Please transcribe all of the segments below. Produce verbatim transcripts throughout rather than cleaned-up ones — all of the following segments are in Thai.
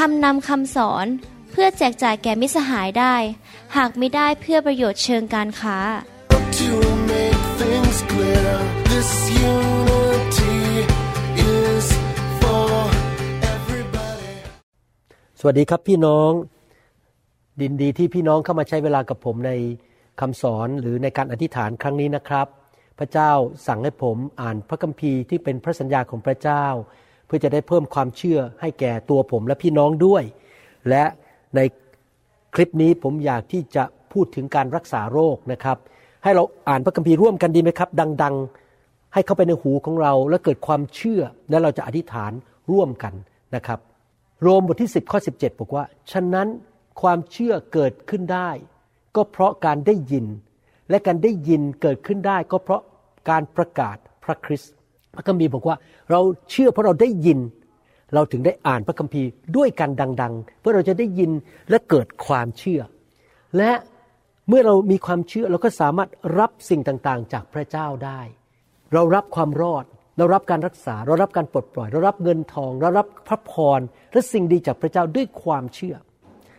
ทำนำคำสอนเพื่อแจกจ่ายแก่มิตรสหายได้หากไม่ได้เพื่อประโยชน์เชิงการค้าสวัสดีครับพี่น้องยินดีที่พี่น้องเข้ามาใช้เวลากับผมในคำสอนหรือในการอธิษฐานครั้งนี้นะครับพระเจ้าสั่งให้ผมอ่านพระคัมภีร์ที่เป็นพระสัญญาของพระเจ้าเพื่อจะได้เพิ่มความเชื่อให้แก่ตัวผมและพี่น้องด้วยและในคลิปนี้ผมอยากที่จะพูดถึงการรักษาโรคนะครับให้เราอ่านพระคัมภีร์ร่วมกันดีไหมครับดังๆให้เข้าไปในหูของเราและเกิดความเชื่อและเราจะอธิษฐานร่วมกันนะครับโรมบทที่สิบข้อสิบเจ็ดบอกว่าฉะนั้นความเชื่อเกิดขึ้นได้ก็เพราะการได้ยินและการได้ยินเกิดขึ้นได้ก็เพราะการประกาศพระคริสต์พระคัมภีร์บอกว่าเราเชื่อเพราะเราได้ยินเราถึงได้อ่านพระคัมภีร์ด้วยกันดังๆเพื่อเราจะได้ยินและเกิดความเชื่อและเมื่อเรามีความเชื่อเราก็สามารถรับสิ่งต่างๆจากพระเจ้าได้เรารับความรอดเรารับการรักษาเรารับการปลดปล่อยเรารับเงินทองเรารับพระพรและสิ่งดีจากพระเจ้าด้วยความเชื่อ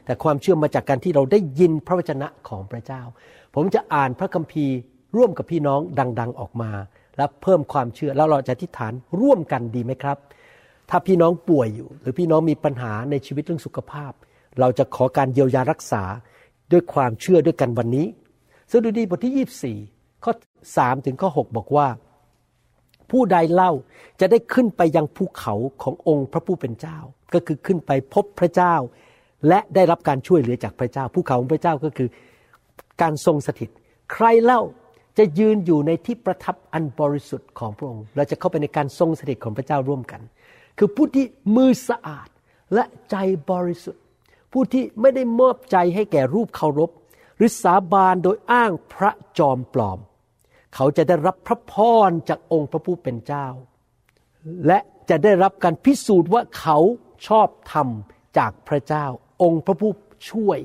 แต่ความเชื่อมาจากการที่เราได้ยินพระวจนะของพระเจ้าผมจะอ่านพระคัมภีร์ร่วมกับพี่น้องดังๆออกมาและเพิ่มความเชื่อแล้วเราจะอธิษฐานร่วมกันดีไหมครับถ้าพี่น้องป่วยอยู่หรือพี่น้องมีปัญหาในชีวิตเรื่องสุขภาพเราจะขอการเยียวยารักษาด้วยความเชื่อด้วยกันวันนี้สดุดีบทที่ยี่สิบสี่ข้อสามถึงข้อหกบอกว่าผู้ใดเล่าจะได้ขึ้นไปยังภูเขาขององค์พระผู้เป็นเจ้าก็คือขึ้นไปพบพระเจ้าและได้รับการช่วยเหลือจากพระเจ้าภูเขาของพระเจ้าก็คือการทรงสถิตใครเล่าจะยืนอยู่ในที่ประทับอันบริสุทธิ์ของพระองค์เราจะเข้าไปในการทรงสถิตของพระเจ้าร่วมกันคือผู้ที่มือสะอาดและใจบริสุทธิ์ผู้ที่ไม่ได้มอบใจให้แก่รูปเคารพหรือสาบานโดยอ้างพระจอมปลอมเขาจะได้รับพระพรจากองค์พระผู้เป็นเจ้าและจะได้รับการพิสูจน์ว่าเขาชอบธรรมจากพระเจ้าองค์พระผู้ช่วย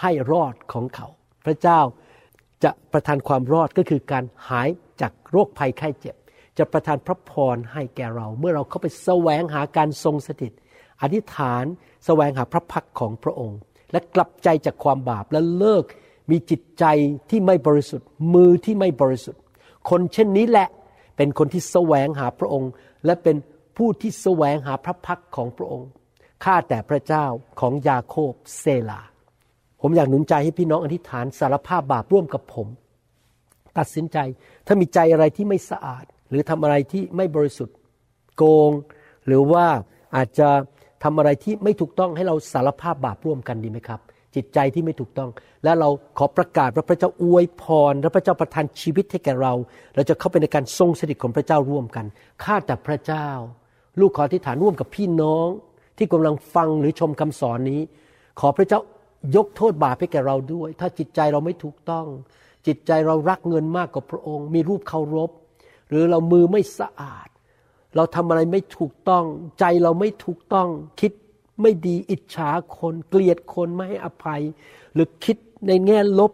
ให้รอดของเขาพระเจ้าจะประทานความรอดก็คือการหายจากโรคภัยไข้เจ็บจะประทานพระพรให้แก่เราเมื่อเราเข้าไปแสวงหาการทรงสถิตอธิษฐานแสวงหาพระพักของพระองค์และกลับใจจากความบาปและเลิกมีจิตใจที่ไม่บริสุทธิ์มือที่ไม่บริสุทธิ์คนเช่นนี้แหละเป็นคนที่แสวงหาพระองค์และเป็นผู้ที่แสวงหาพระพักของพระองค์ข้าแต่พระเจ้าของยาโคบเซลาผมอยากหนุนใจให้พี่น้องอธิษฐานสารภาพบาปร่วมกับผมตัดสินใจถ้ามีใจอะไรที่ไม่สะอาดหรือทำอะไรที่ไม่บริสุทธิ์โกงหรือว่าอาจจะทำอะไรที่ไม่ถูกต้องให้เราสารภาพบาปร่วมกันดีไหมครับจิตใจที่ไม่ถูกต้องและเราขอประกาศว่าพระเจ้าอวยพรและพระเจ้าประทานชีวิตให้แก่เราเราจะเข้าไปในการทรงสถิตของพระเจ้าร่วมกันข้าแต่พระเจ้าลูกขออธิษฐานร่วมกับพี่น้องที่กำลังฟังหรือชมคำสอนนี้ขอพระเจ้ายกโทษบาปให้แก่เราด้วยถ้าจิตใจเราไม่ถูกต้องจิตใจเรารักเงินมากกว่าพระองค์มีรูปเคารพหรือเรามือไม่สะอาดเราทำอะไรไม่ถูกต้องใจเราไม่ถูกต้องคิดไม่ดีอิจฉาคนเกลียดคนไม่ให้อภัยหรือคิดในแง่ลบ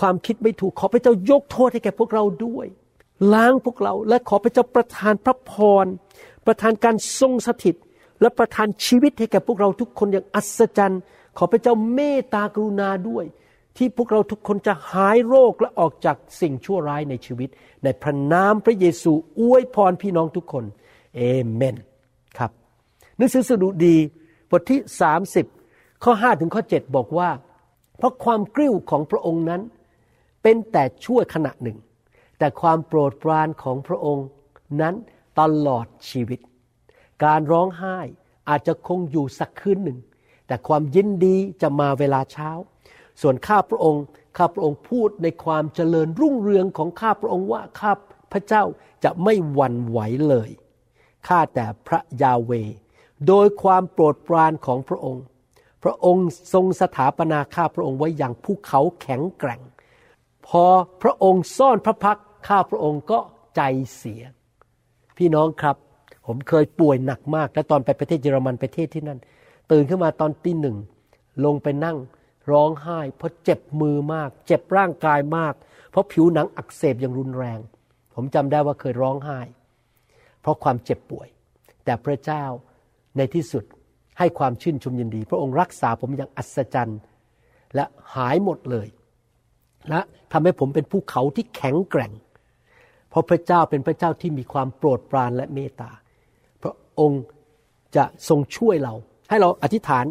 ความคิดไม่ถูกขอพระเจ้ายกโทษให้แก่พวกเราด้วยล้างพวกเราและขอพระเจ้าประทานพระพรประทานการทรงสถิตและประทานชีวิตให้แก่พวกเราทุกคนอย่างอัศจรรย์ขอพระเจ้าเมตตากรุณาด้วยที่พวกเราทุกคนจะหายโรคและออกจากสิ่งชั่วร้ายในชีวิตในพระนามพระเยซูอวยพรพี่น้องทุกคนเอเมนครับหนังสือสดุดีบทที่สามสิบข้อห้าถึงข้อเจ็ดบอกว่าเพราะความกริ้วของพระองค์นั้นเป็นแต่ชั่วขณะหนึ่งแต่ความโปรดปรานของพระองค์นั้นตลอดชีวิตการร้องไห้อาจจะคงอยู่สักคืนหนึ่งแต่ความยินดีจะมาเวลาเช้าส่วนข้าพระองค์ข้าพระองค์พูดในความเจริญรุ่งเรืองของข้าพระองค์ว่าข้าพระเจ้าจะไม่หวั่นไหวเลยข้าแต่พระยาเวห์โดยความโปรดปรานของพระองค์ พระองค์ทรงสถาปนาข้าพระองค์ไว้อย่างภูเขาแข็งแกร่งพอพระองค์ซ่อนพระพักตร์ข้าพระองค์ก็ใจเสียพี่น้องครับผมเคยป่วยหนักมากและตอนไปประเทศเยอรมันประเทศที่นั่นตื่นขึ้นมาตอนตีหนึ่งลงไปนั่งร้องไห้เพราะเจ็บมือมากเจ็บร่างกายมากเพราะผิวหนังอักเสบอย่างรุนแรงผมจำได้ว่าเคยร้องไห้เพราะความเจ็บป่วยแต่พระเจ้าในที่สุดให้ความชื่นชมยินดีพระองค์รักษาผมอย่างอัศจรรย์และหายหมดเลยและทำให้ผมเป็นภูเขาที่แข็งแกร่งเพราะพระเจ้าเป็นพระเจ้าที่มีความโปรดปรานและเมตตาพระองค์จะทรงช่วยเราให้เราอธิษฐาน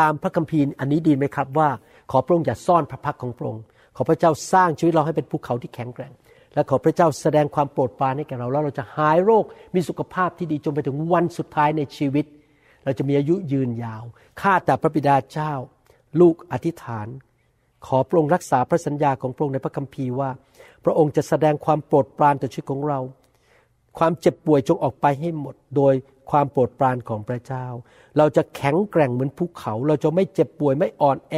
ตามพระคัมภีร์อันนี้ดีไหมครับว่าขอพระองค์อย่าซ่อนพระพักตร์ของพระองค์ขอพระเจ้าสร้างชีวิตเราให้เป็นภูเขาที่แข็งแกร่งและขอพระเจ้าแสดงความโปรดปรานให้แก่เราแล้วเราจะหายโรคมีสุขภาพที่ดีจนไปถึงวันสุดท้ายในชีวิตเราจะมีอายุยืนยาวข้าแต่พระบิดาเจ้าลูกอธิษฐานขอพระองค์รักษาพระสัญญาของพระองค์ในพระคัมภีร์ว่าพระองค์จะแสดงความโปรดปรานต่อชีวิตของเราความเจ็บป่วยจงออกไปให้หมดโดยความโปรดปรานของพระเจ้าเราจะแข็งแกร่งเหมือนภูเขาเราจะไม่เจ็บป่วยไม่อ่อนแอ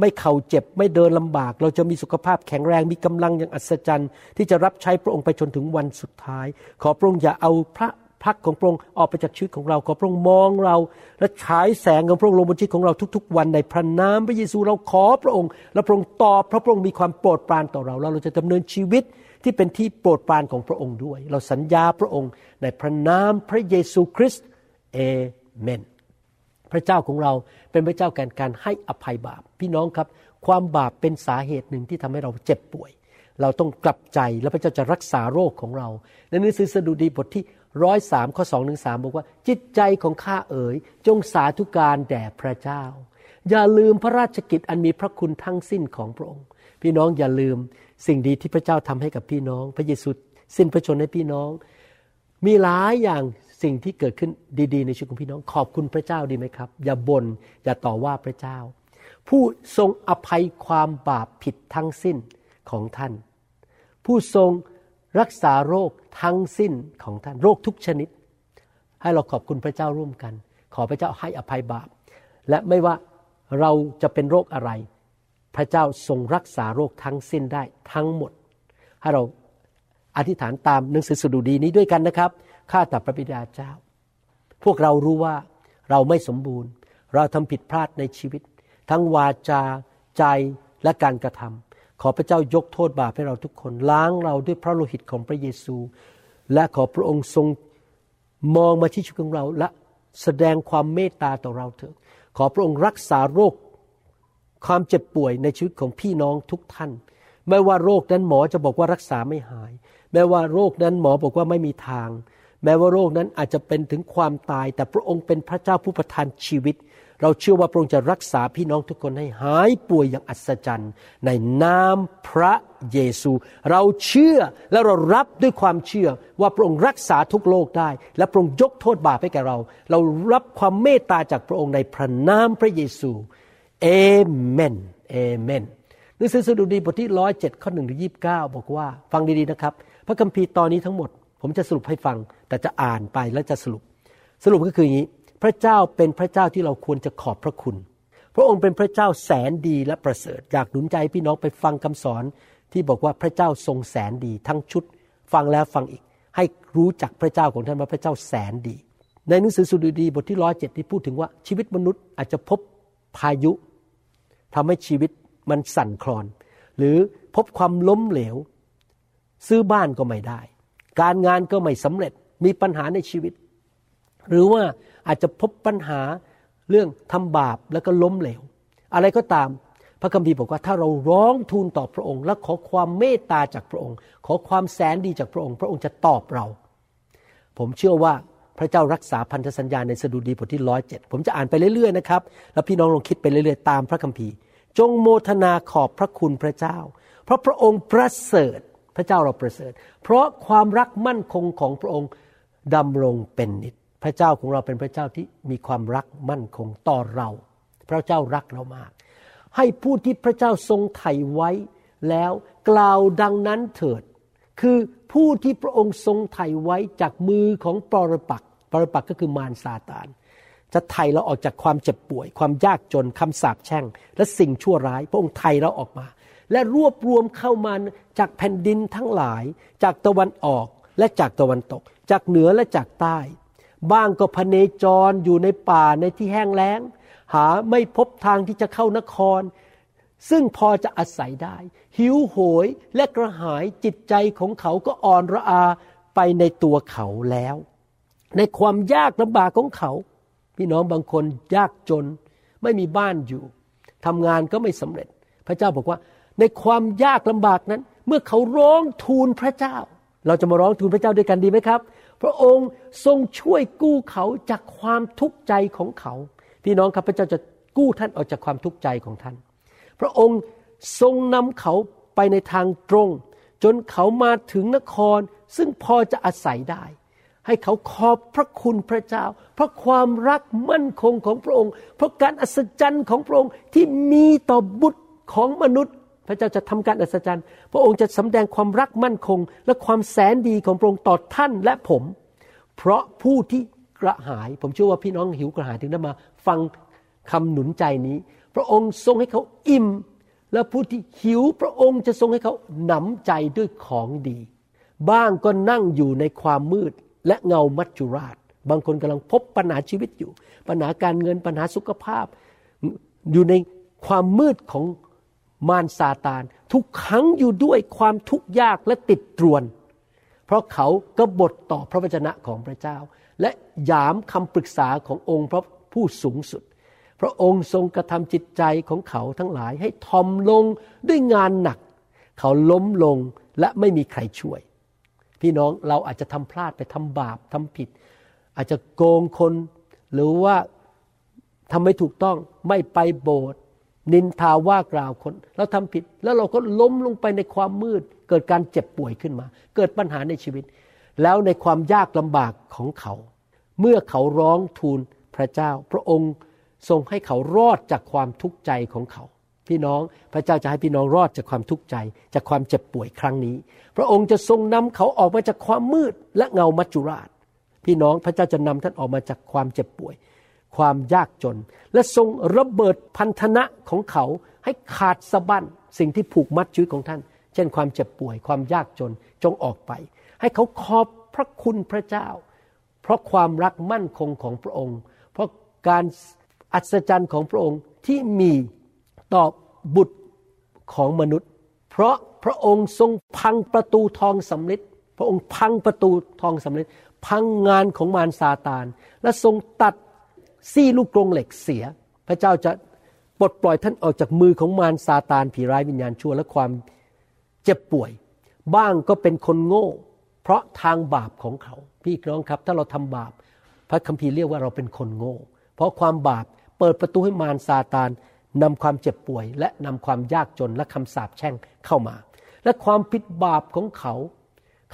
ไม่เข่าเจ็บไม่เดินลำบากเราจะมีสุขภาพแข็งแรงมีกำลังอย่างอัศจรรย์ที่จะรับใช้พระองค์ไปจนถึงวันสุดท้ายขอพระองค์อย่าเอาพระพักของพระองค์ออกไปจากชีวิตของเราขอพระองค์มองเราและฉายแสงของพระองค์ลงบนชีวิตของเราทุกๆวันในพระนามพระเยซูเราขอพระองค์และพระองค์ตอบเพราะพระองค์มีความโปรดปรานต่อเราแล้วเราจะดำเนินชีวิตที่เป็นที่โปรดปรานของพระองค์ด้วยเราสัญญาพระองค์ในพระนามพระเยซูคริสต์เอเมนพระเจ้าของเราเป็นพระเจ้าแห่งการให้อภัยบาปพี่น้องครับความบาปเป็นสาเหตุหนึ่งที่ทำให้เราเจ็บป่วยเราต้องกลับใจและพระเจ้าจะรักษาโรคของเราในหนังสือสดุดีบทที่หนึ่งร้อยสามข้อสองถึงสามบอกว่าจิตใจของข้าเอ๋ยจงสาธุการแด่พระเจ้าอย่าลืมพระราชกิจอันมีพระคุณทั้งสิ้นของพระองค์พี่น้องอย่าลืมสิ่งดีที่พระเจ้าทำให้กับพี่น้องพระเยซูสิ้นพระชนม์ให้พี่น้องมีหลายอย่างสิ่งที่เกิดขึ้นดีๆในชีวิตของพี่น้องขอบคุณพระเจ้าดีไหมครับอย่าบ่นอย่าต่อว่าพระเจ้าผู้ทรงอภัยความบาปผิดทั้งสิ้นของท่านผู้ทรงรักษาโรคทั้งสิ้นของท่านโรคทุกชนิดให้เราขอบคุณพระเจ้าร่วมกันขอพระเจ้าให้อภัยบาปและไม่ว่าเราจะเป็นโรคอะไรพระเจ้าทรงรักษาโรคทั้งสิ้นได้ทั้งหมดให้เราอธิษฐานตามหนังสือสดุดีนี้ด้วยกันนะครับข้าแต่พระบิดาเจ้าพวกเรารู้ว่าเราไม่สมบูรณ์เราทำผิดพลาดในชีวิตทั้งวาจาใจและการกระทำขอพระเจ้ายกโทษบาปให้เราทุกคนล้างเราด้วยพระโลหิตของพระเยซูและขอพระองค์ทรงมองมาที่ชีวิตของเราและแสดงความเมตตาต่อเราเถิดขอพระองค์รักษาโรคความเจ็บป่วยในชีวิตของพี่น้องทุกท่านไม่ว่าโรคนั้นหมอจะบอกว่ารักษาไม่หายแม้ว่าโรคนั้นหมอบอกว่าไม่มีทางแม้ว่าโรคนั้นอาจจะเป็นถึงความตายแต่พระองค์เป็นพระเจ้าผู้ประทานชีวิตเราเชื่อว่าพระองค์จะรักษาพี่น้องทุกคนให้หายป่วยอย่างอัศจรรย์ในนามพระเยซูเราเชื่อและเรารับด้วยความเชื่อว่าพระองค์รักษาทุกโรคได้และพระองค์ยกโทษบาปให้แก่เราเรารับความเมตตาจากพระองค์ในพระนามพระเยซูเอเมนเอเมนหนังสือสดุดีบทที่หนึ่งร้อยเจ็ดข้อหนึ่งถึงยี่สิบเก้าบอกว่าฟังดีๆนะครับพระคัมภีร์ตอนนี้ทั้งหมดผมจะสรุปให้ฟังแต่จะอ่านไปแล้วจะสรุปสรุปก็คืออย่างนี้พระเจ้าเป็นพระเจ้าที่เราควรจะขอบพระคุณพระองค์เป็นพระเจ้าแสนดีและประเสริฐอยากหนุนใจพี่น้องไปฟังคำสอนที่บอกว่าพระเจ้าทรงแสนดีทั้งชุดฟังแล้วฟังอีกให้รู้จักพระเจ้าของท่านว่าพระเจ้าแสนดีในหนังสือสดุดีบทที่หนึ่งร้อยเจ็ดที่พูดถึงว่าชีวิตมนุษย์อาจจะพบพายุทำให้ชีวิตมันสั่นคลอนหรือพบความล้มเหลวซื้อบ้านก็ไม่ได้การงานก็ไม่สำเร็จมีปัญหาในชีวิตหรือว่าอาจจะพบปัญหาเรื่องทำบาปแล้วก็ล้มเหลวอะไรก็ตามพระคัมภีร์บอกว่าถ้าเราร้องทูลต่อพระองค์และขอความเมตตาจากพระองค์ขอความแสนดีจากพระองค์พระองค์จะตอบเราผมเชื่อว่าพระเจ้ารักษาพันธสัญญาในสดุดีบทที่หนึ่งร้อยเจ็ดผมจะอ่านไปเรื่อยๆนะครับแล้วพี่น้องลองคิดไปเรื่อยๆตามพระคัมภีร์จงโมทนาขอบพระคุณพระเจ้าเพราะพระองค์ประเสริฐพระเจ้าเราประเสริฐเพราะความรักมั่นคงของพระองค์ดำรงเป็นนิจพระเจ้าของเราเป็นพระเจ้าที่มีความรักมั่นคงต่อเราพระเจ้ารักเรามากให้ผู้ที่พระเจ้าทรงไถ่ไว้แล้วกล่าวดังนั้นเถิดคือผู้ที่พระองค์ทรงไถ่ไว้จากมือของปรปักษ์ปรปักษ์ก็คือมารซาตาน จะไถ่เราออกจากความเจ็บป่วยความยากจนคำสาปแช่งและสิ่งชั่วร้ายพระองค์ไถ่เราออกมาและรวบรวมเข้ามาจากแผ่นดินทั้งหลายจากตะวันออกและจากตะวันตกจากเหนือและจากใต้บ้างก็พเนจรอยู่ในป่าในที่แห้งแล้งหาไม่พบทางที่จะเข้านครซึ่งพอจะอาศัยได้หิวโหยและกระหายจิตใจของเขาก็อ่อนระอาไปในตัวเขาแล้วในความยากลำบากของเขาพี่น้องบางคนยากจนไม่มีบ้านอยู่ทำงานก็ไม่สำเร็จพระเจ้าบอกว่าในความยากลำบากนั้นเมื่อเขาร้องทูลพระเจ้าเราจะมาร้องทูลพระเจ้าด้วยกันดีไหมครับพระองค์ทรงช่วยกู้เขาจากความทุกข์ใจของเขาพี่น้องครับพระเจ้าจะกู้ท่านออกจากความทุกข์ใจของท่านพระองค์ทรงนำเขาไปในทางตรงจนเขามาถึงนครซึ่งพอจะอาศัยได้ให้เขาขอบพระคุณพระเจ้าเพราะความรักมั่นคงของพระองค์เพราะการอัศจรรย์ของพระองค์ที่มีต่อบุตรของมนุษย์พระเจ้าจะทำการอัศจรรย์พระองค์จะสำแดงความรักมั่นคงและความแสนดีของพระองค์ต่อท่านและผมเพราะผู้ที่กระหายผมเชื่อว่าพี่น้องหิวกระหายถึงได้มาฟังคำหนุนใจนี้พระองค์ทรงให้เขาอิ่มและผู้ที่หิวพระองค์จะทรงให้เขาหนำใจด้วยของดีบ้างก็นั่งอยู่ในความมืดและเงามัจจุราชบางคนกำลังพบปัญหาชีวิตอยู่ปัญหาการเงินปัญหาสุขภาพอยู่ในความมืดของมารซาตานทุกครั้งอยู่ด้วยความทุกข์ยากและติดตรวนเพราะเขากบฏต่อพระวจนะของพระเจ้าและหยามคำปรึกษาขององค์พระผู้สูงสุดพระองค์ทรงกระทำจิตใจของเขาทั้งหลายให้ทอมลงด้วยงานหนักเขาล้มลงและไม่มีใครช่วยพี่น้องเราอาจจะทำพลาดไปทำบาปทำผิดอาจจะโกงคนหรือว่าทำไม่ถูกต้องไม่ไปโบสถ์นินทาว่ากล่าวคนเราทำผิดแล้วเราก็ล้มลงไปในความมืดเกิดการเจ็บป่วยขึ้นมาเกิดปัญหาในชีวิตแล้วในความยากลำบากของเขาเมื่อเขาร้องทูลพระเจ้าพระองค์ทรงให้เขารอดจากความทุกข์ใจของเขาพี่น้องพระเจ้าจะให้พี่น้องรอดจากความทุกข์ใจจากความเจ็บป่วยครั้งนี้พระองค์จะทรงนำเขาออกมาจากความมืดและเงามัจจุราชพี่น้องพระเจ้าจะนำท่านออกมาจากความเจ็บป่วยความยากจนและทรงระเบิดพันธนะของเขาให้ขาดสะบั้นสิ่งที่ผูกมัดชีวิตของท่านเช่นความเจ็บป่วยความยากจนจงออกไปให้เขาขอบพระคุณพระเจ้าเพราะความรักมั่นคงของพระองค์เพราะการอัศจรรย์ของพระองค์ที่มีต่อบุตรของมนุษย์เพราะพระองค์ทรงพังประตูทองสำริดพระองค์พังประตูทองสำริดพังงานของมารซาตานและทรงตัดซี่ลูกกรงเหล็กเสียพระเจ้าจะปลดปล่อยท่านออกจากมือของมารซาตานผีร้ายวิญญาณชั่วและความเจ็บป่วยบ้างก็เป็นคนโง่เพราะทางบาปของเขาพี่น้องครับถ้าเราทำบาปพระคัมภีร์เรียกว่าเราเป็นคนโง่เพราะความบาปเปิดประตูให้มารซาตานนำความเจ็บป่วยและนำความยากจนและคำสาปแช่งเข้ามาและความผิดบาปของเขา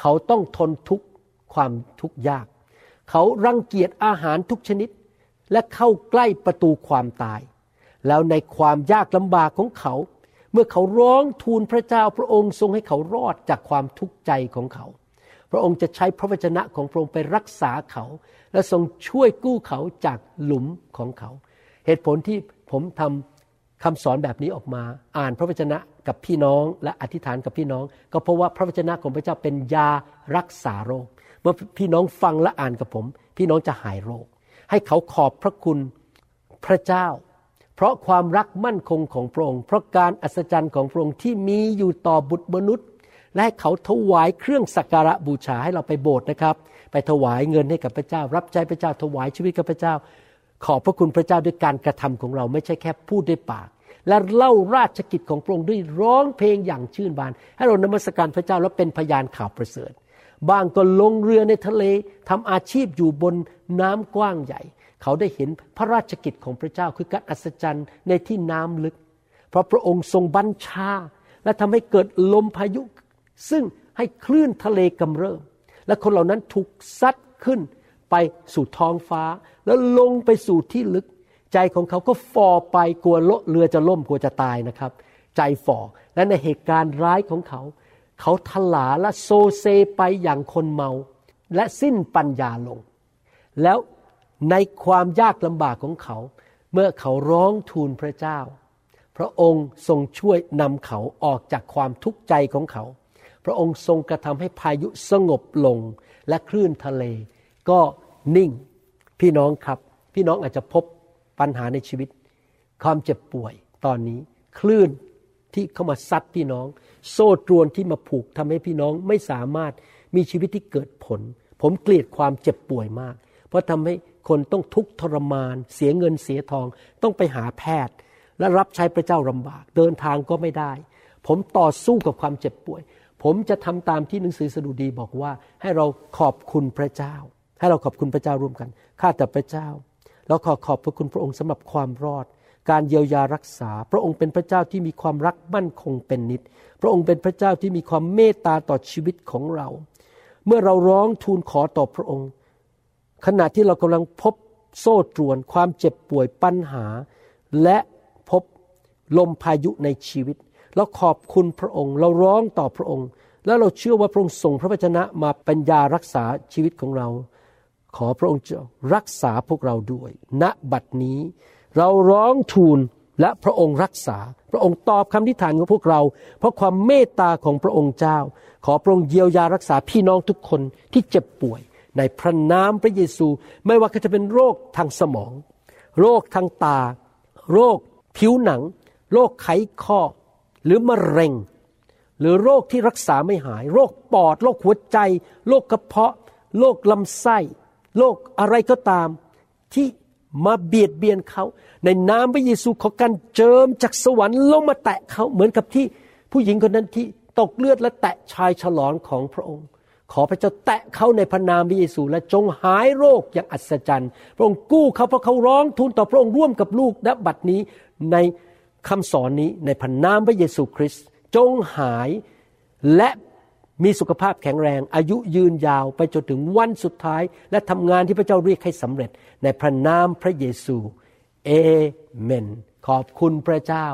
เขาต้องทนทุกข์ความทุกข์ยากเขารังเกียจอาหารทุกชนิดและเข้าใกล้ประตูความตายแล้วในความยากลำบากของเขาเมื่อเขาร้องทูลพระเจ้าพระองค์ทรงให้เขารอดจากความทุกข์ใจของเขาพระองค์จะใช้พระวจนะของพระองค์ไปรักษาเขาและทรงช่วยกู้เขาจากหลุมของเขาเหตุผลที่ผมทำคำสอนแบบนี้ออกมาอ่านพระวจนะกับพี่น้องและอธิษฐานกับพี่น้องก็เพราะว่าพระวจนะของพระเจ้าเป็นยารักษาโรคเมื่อพี่น้องฟังและอ่านกับผมพี่น้องจะหายโรคให้เขาขอบพระคุณพระเจ้าเพราะความรักมั่นคงของพระองค์เพราะการอัศจรรย์ของพระองค์ที่มีอยู่ต่อบุตรมนุษย์และให้เขาถวายเครื่องสักการะบูชาให้เราไปโบสถ์นะครับไปถวายเงินให้กับพระเจ้ารับใช้พระเจ้าถวายชีวิตกับพระเจ้าขอบพระคุณพระเจ้าด้วยการกระทำของเราไม่ใช่แค่พูดด้วยปากและเล่าราชกิจของพระองค์ด้วยร้องเพลงอย่างชื่นบานให้เรานมัสการพระเจ้าและเป็นพยานข่าวประเสริฐบางก็ลงเรือในทะเลทำอาชีพอยู่บนน้ำกว้างใหญ่เขาได้เห็นพระราชกิจของพระเจ้าคือการอัศจรรย์ในที่น้ำลึกเพราะพระองค์ทรงบัญชาและทำให้เกิดลมพายุซึ่งให้คลื่นทะเลกำเริบและคนเหล่านั้นถูกซัดขึ้นไปสู่ท้องฟ้าแล้วลงไปสู่ที่ลึกใจของเขาก็ฝ่อไปกลัวเรือจะล่มกลัวจะตายนะครับใจฝ่อและในเหตุการณ์ร้ายของเขาเขาทลาและโซเซไปอย่างคนเมาและสิ้นปัญญาลงแล้ว ในความยากลำบากของเขาเมื่อเขาร้องทูลพระเจ้าพระองค์ทรงช่วยนำเขาออกจากความทุกข์ใจของเขาพระองค์ทรงกระทำให้พายุสงบลงและคลื่นทะเลก็นิ่งพี่น้องครับพี่น้องอาจจะพบปัญหาในชีวิตความเจ็บป่วยตอนนี้คลื่นที่เข้ามาซัดพี่น้องโซ่ตรวนที่มาผูกทำให้พี่น้องไม่สามารถมีชีวิตที่เกิดผลผมเกลียดความเจ็บป่วยมากเพราะทำให้คนต้องทุกข์ทรมานเสียเงินเสียทองต้องไปหาแพทย์และรับใช้พระเจ้าลำบากเดินทางก็ไม่ได้ผมต่อสู้กับความเจ็บป่วยผมจะทำตามที่หนังสือสดุดีบอกว่าให้เราขอบคุณพระเจ้าให้เราขอบคุณพระเจ้าร่วมกันข้าแต่พระเจ้าเราขอขอบพระคุณพระองค์สำหรับความรอดการเยียวยารักษาพระองค์เป็นพระเจ้าที่มีความรักมั่นคงเป็นนิจพระองค์เป็นพระเจ้าที่มีความเมตตาต่อชีวิตของเราเมื่อเราร้องทูลขอต่อพระองค์ขณะที่เรากำลังพบโซ่ตรวนความเจ็บป่วยปัญหาและพบลมพายุในชีวิตเราขอบคุณพระองค์เราร้องต่อพระองค์และเราเชื่อว่าพระองค์ทรงพระวจนะมาเป็นยารักษาชีวิตของเราขอพระองค์รักษาพวกเราด้วยณบัดนี้เราร้องทูลและพระองค์รักษาพระองค์ตอบคำอธิษฐานของพวกเราเพราะความเมตตาของพระองค์เจ้าขอพระองค์เยียวยารักษาพี่น้องทุกคนที่เจ็บป่วยในพระนามพระเยซูไม่ว่าเขาจะเป็นโรคทางสมองโรคทางตาโรคผิวหนังโรคไขข้อหรือมะเร็งหรือโรคที่รักษาไม่หายโรคปอดโรคหัวใจโรคกระเพาะโรคลำไส้โรคอะไรก็ตามที่มาเบียดเบียนเขาในนามพระเยซูขอการเจิมจากสวรรค์ลงมาแตะเขาเหมือนกับที่ผู้หญิงคนนั้นที่ตกเลือดและแตะชายฉลองของพระองค์ขอพระเจ้าแตะเขาในพระนามพระเยซูและจงหายโรคอย่างอัศจรรย์พระองค์กู้เขาเพราะเขาร้องทูลต่อพระองค์ร่วมกับลูกณบัดนี้ในคำสอนนี้ในพระนามพระเยซูคริสต์จงหายและมีสุขภาพแข็งแรงอายุยืนยาวไปจนถึงวันสุดท้ายและทำงานที่พระเจ้าเรียกให้สำเร็จในพระนามพระเยซูเอเมนขอบคุณพระเจ้า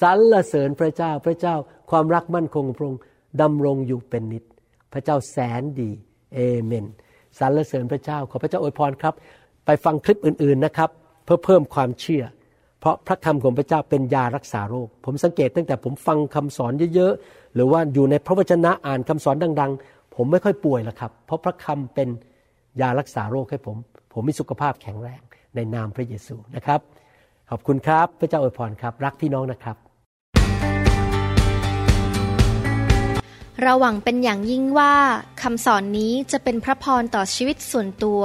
สรรเสริญพระเจ้าพระเจ้าความรักมั่นคงของพระองค์ดำรงอยู่เป็นนิจพระเจ้าแสนดีเอเมนสรรเสริญพระเจ้าขอพระเจ้าอวยพรครับไปฟังคลิปอื่นๆนะครับเพื่อเพิ่มความเชื่อเพราะพระคำของพระเจ้าเป็นยารักษาโรคผมสังเกตตั้งแต่ผมฟังคำสอนเยอะๆหรือว่าอยู่ในพระวจนะอ่านคำสอนดังๆผมไม่ค่อยป่วยหรอกครับเพราะพระคำเป็นยารักษาโรคให้ผมผมมีสุขภาพแข็งแรงในนามพระเยซูนะครับขอบคุณครับพระเจ้าอวยพรครับรักพี่น้องนะครับเราหวังเป็นอย่างยิ่งว่าคำสอนนี้จะเป็นพระพรต่อชีวิตส่วนตัว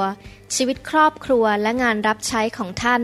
ชีวิตครอบครัวและงานรับใช้ของท่าน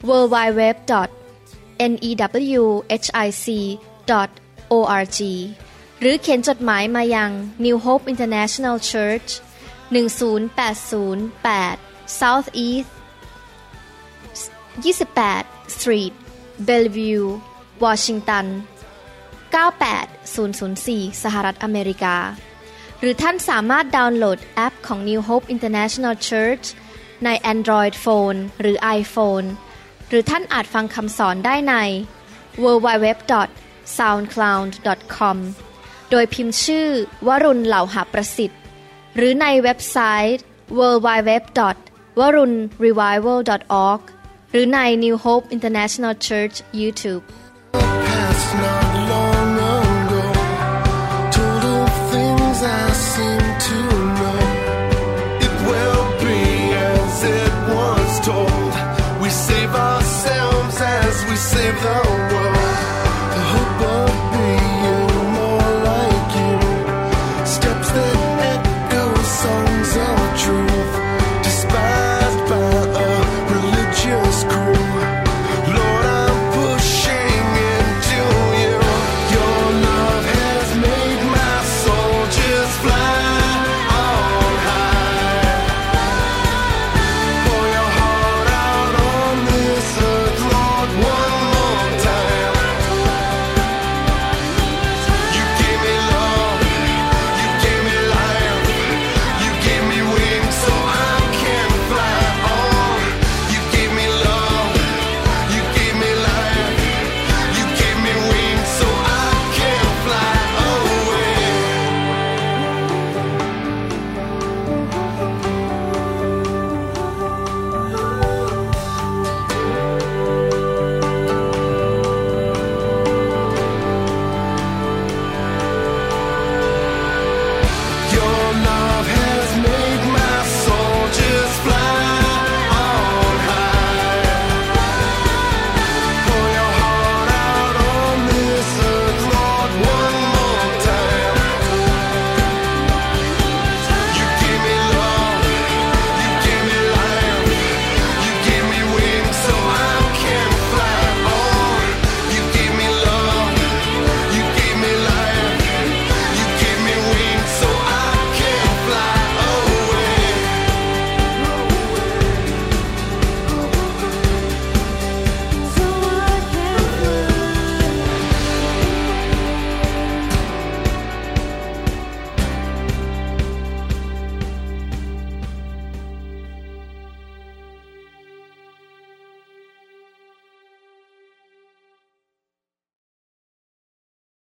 ดับเบิลยู ดับเบิลยู ดับเบิลยู ดอท นewhic ดอท ออร์ก หรือเขียนจดหมายมายัง New Hope International Church หนึ่ง ศูนย์ แปด ศูนย์ แปด Southeast ยี่สิบแปด Street Bellevue Washington เก้า แปด ศูนย์ ศูนย์ สี่ สหรัฐอเมริกาหรือท่านสามารถดาวน์โหลดแอปของ New Hope International Churchใน Android Phone หรือ iPhone หรือท่านอาจฟังคำสอนได้ใน ดับเบิลยู ดับเบิลยู ดับเบิลยู ดอท ซาวด์คลาวด์ ดอท คอม โดยพิมพ์ชื่อวรุณเหล่าหาประสิทธิ์หรือในเว็บไซต์ ดับเบิลยู ดับเบิลยู ดับเบิลยู ดอท วรุณรีไววัล ดอท ออร์ก หรือใน New Hope International Church YouTube Told, we save our